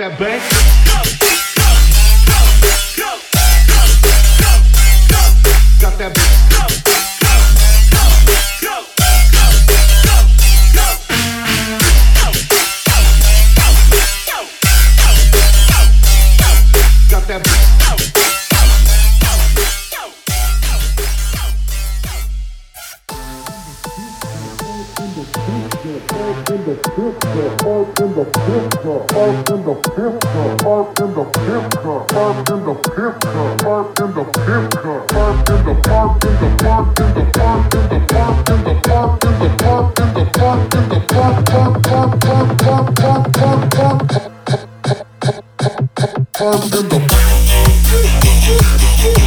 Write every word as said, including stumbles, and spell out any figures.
that bank. Got that bank. Park in the park.